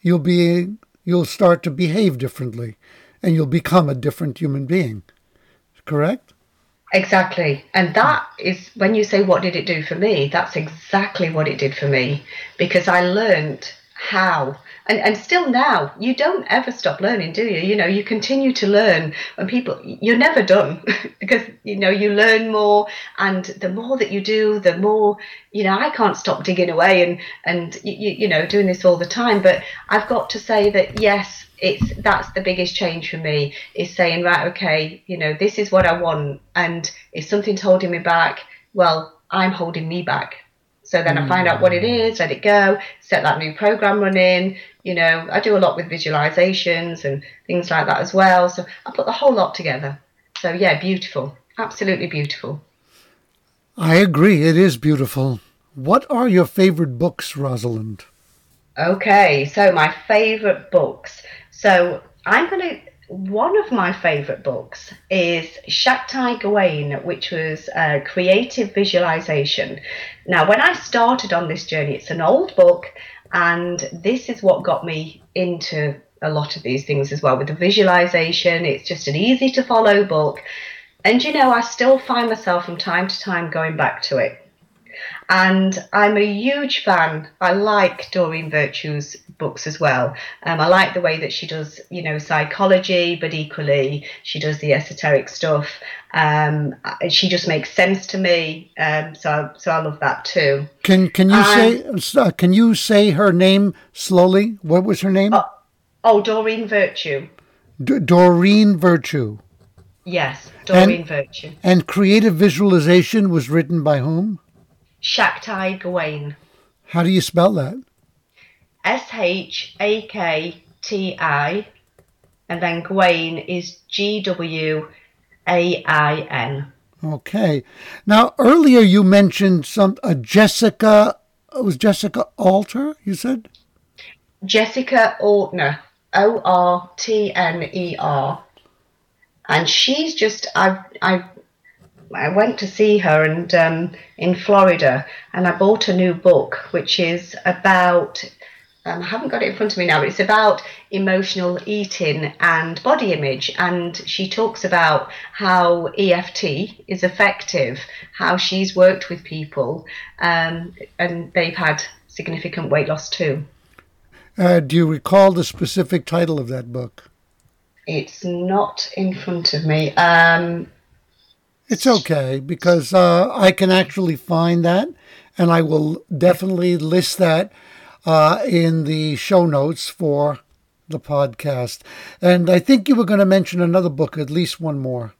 you'll start to behave differently, and you'll become a different human being. Correct? Exactly. And that is, when you say, what did it do for me? That's exactly what it did for me, because I learned how. And still now, you don't ever stop learning, do you? You know, you continue to learn, and people, you're never done because, you know, you learn more, and the more that you do, the more, you know, I can't stop digging away and you know, doing this all the time. But I've got to say that, yes, that's the biggest change for me, is saying, right, okay, you know, this is what I want. And if something's holding me back, well, I'm holding me back. So then I find out what it is, let it go, set that new program running. You know, I do a lot with visualizations and things like that as well. So I put the whole lot together. So, yeah, beautiful. Absolutely beautiful. I agree. It is beautiful. What are your favorite books, Rosalind? Okay, so my favorite books. So one of my favorite books is Shakti Gawain, which was Creative Visualization. Now, when I started on this journey, it's an old book, and this is what got me into a lot of these things as well with the visualization. It's just an easy to follow book. And, you know, I still find myself from time to time going back to it. And I'm a huge fan. I like Doreen Virtue's books as well. I like the way that she does, you know, psychology, but equally she does the esoteric stuff. She just makes sense to me. So I love that too. Can you say her name slowly? What was her name? Doreen Virtue. Doreen Virtue. Yes, Doreen Virtue. And Creative Visualization was written by whom? Shakti Gawain. How do you spell that? Shakti, and then Gawain is Gwain. Okay. Now, earlier you mentioned Jessica Ortner, you said? Jessica Ortner, Ortner. And she's just, I went to see her and in Florida, and I bought a new book, which is about, I haven't got it in front of me now, but it's about emotional eating and body image. And she talks about how EFT is effective, how she's worked with people, and they've had significant weight loss too. Do you recall the specific title of that book? It's not in front of me. It's okay, because I can actually find that, and I will definitely list that in the show notes for the podcast. And I think you were going to mention another book, at least one more.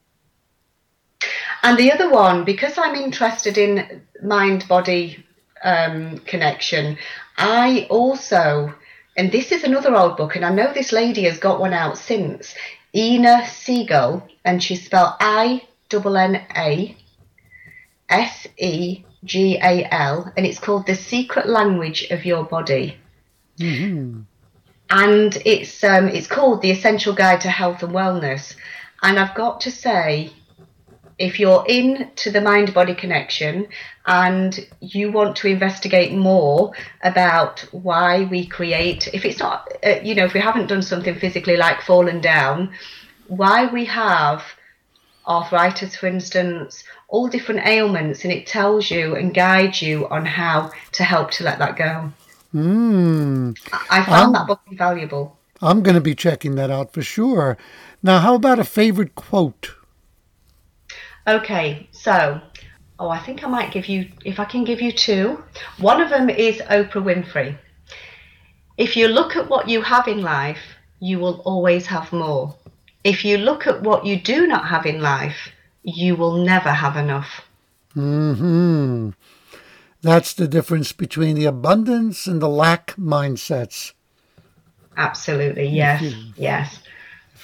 And the other one, because I'm interested in mind-body connection, I also, and this is another old book, and I know this lady has got one out since, Ina Siegel, and she's spelled INASEGAL, and it's called The Secret Language of Your Body. Mm-hmm. And it's called The Essential Guide to Health and Wellness. And I've got to say, if you're into the mind-body connection and you want to investigate more about why we create, if it's not, you know, if we haven't done something physically like fallen down, why we have arthritis, for instance, all different ailments, and it tells you and guides you on how to help to let that go. I found that book invaluable. I'm going to be checking that out for sure. Now, how about a favorite quote? Okay, so, I think I might give you, if I can give you two. One of them is Oprah Winfrey. If you look at what you have in life, you will always have more. If you look at what you do not have in life, you will never have enough. Mm-hmm. That's the difference between the abundance and the lack mindsets. Absolutely, yes, yes.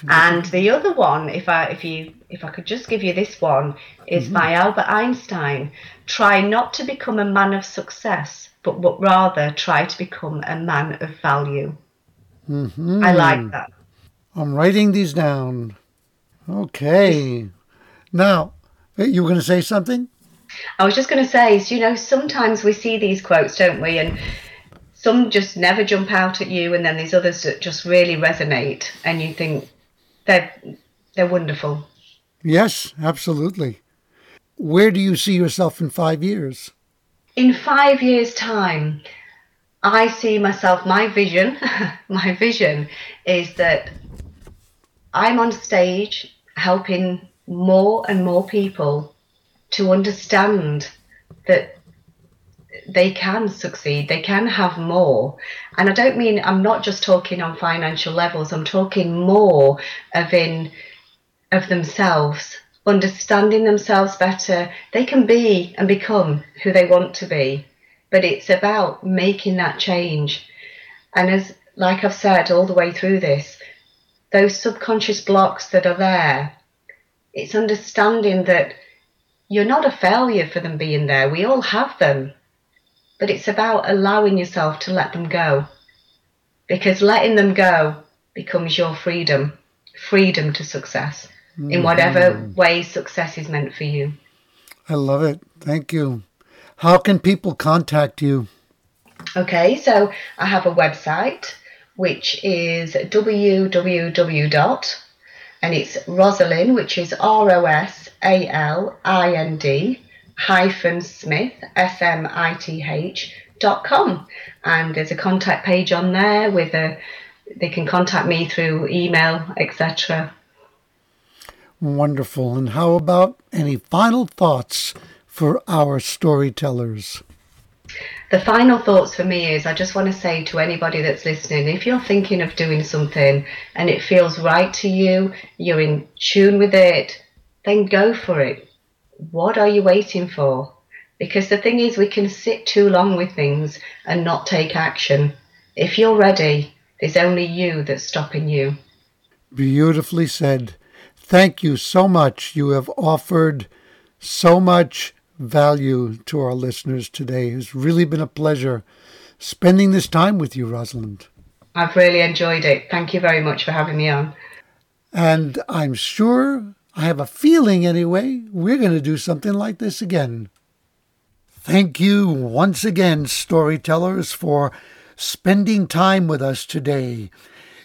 And the other one, if I could just give you this one, is by Albert Einstein. Try not to become a man of success, but rather try to become a man of value. Mm-hmm. I like that. I'm writing these down. Okay. Now, you were going to say something? I was just going to say, you know, sometimes we see these quotes, don't we? And some just never jump out at you, and then there's others that just really resonate, and you think they're wonderful. Yes, absolutely. Where do you see yourself in 5 years? In 5 years' time, I see myself, my vision is that I'm on stage helping more and more people to understand that they can succeed, they can have more. And I don't mean, I'm not just talking on financial levels, I'm talking more of themselves, understanding themselves better. They can be and become who they want to be, but it's about making that change. And as, like I've said all the way through this, those subconscious blocks that are there, it's understanding that you're not a failure for them being there. We all have them. But it's about allowing yourself to let them go. Because letting them go becomes your freedom to success, in whatever way success is meant for you. I love it. Thank you. How can people contact you? Okay, so I have a website, which is www. And it's Rosalind, which is ROSALIND _Smith smith.com, and there's a contact page on there with they can contact me through email, etc. Wonderful. And how about any final thoughts for our storytellers? The final thoughts for me is, I just want to say to anybody that's listening, if you're thinking of doing something and it feels right to you, you're in tune with it, then go for it. What are you waiting for? Because the thing is, we can sit too long with things and not take action. If you're ready, there's only you that's stopping you. Beautifully said. Thank you so much. You have offered so much value to our listeners today. It's really been a pleasure spending this time with you, Rosalind. I've really enjoyed it. Thank you very much for having me on. And I'm sure, I have a feeling anyway, we're going to do something like this again. Thank you once again, storytellers, for spending time with us today.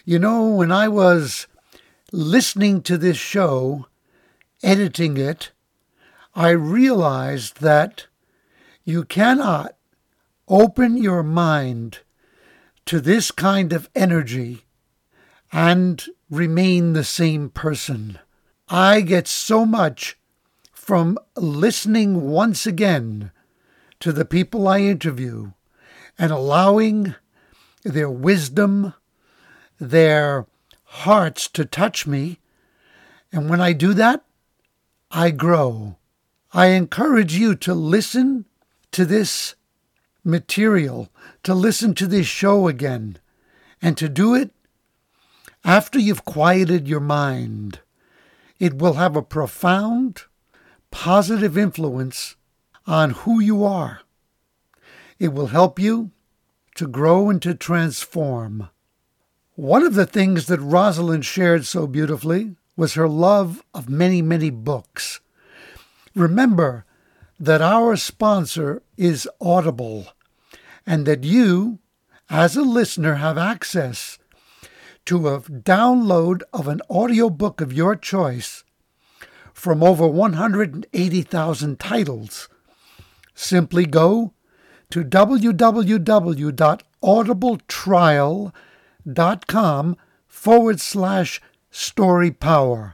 You know, when I was listening to this show, editing it, I realized that you cannot open your mind to this kind of energy and remain the same person. I get so much from listening once again to the people I interview and allowing their wisdom, their hearts to touch me. And when I do that, I grow. I encourage you to listen to this material, to listen to this show again, and to do it after you've quieted your mind. It will have a profound, positive influence on who you are. It will help you to grow and to transform. One of the things that Rosalind shared so beautifully was her love of many, many books. Remember that our sponsor is Audible, and that you, as a listener, have access to a download of an audiobook of your choice from over 180,000 titles. Simply go to www.audibletrial.com/storypower.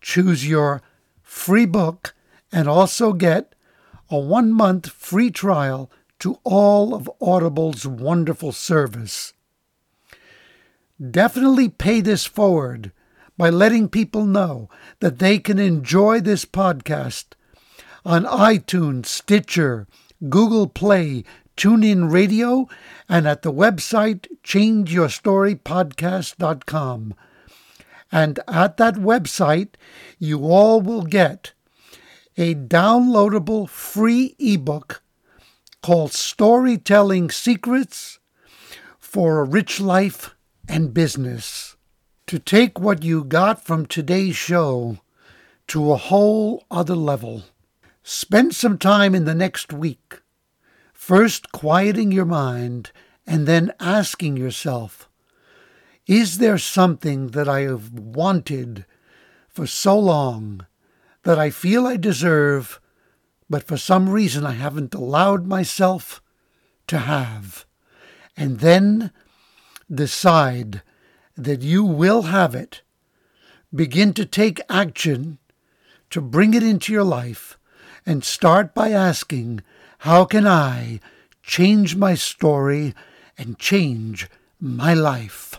Choose your free book and also get a 1-month free trial to all of Audible's wonderful service. Definitely pay this forward by letting people know that they can enjoy this podcast on iTunes, Stitcher, Google Play, TuneIn Radio, and at the website changeyourstorypodcast.com. And at that website, you all will get a downloadable free ebook called Storytelling Secrets for a Rich Life and Business. To take what you got from today's show to a whole other level. Spend some time in the next week, first quieting your mind and then asking yourself, is there something that I have wanted for so long that I feel I deserve, but for some reason I haven't allowed myself to have? And then decide that you will have it. Begin to take action to bring it into your life, and start by asking, how can I change my story and change my life?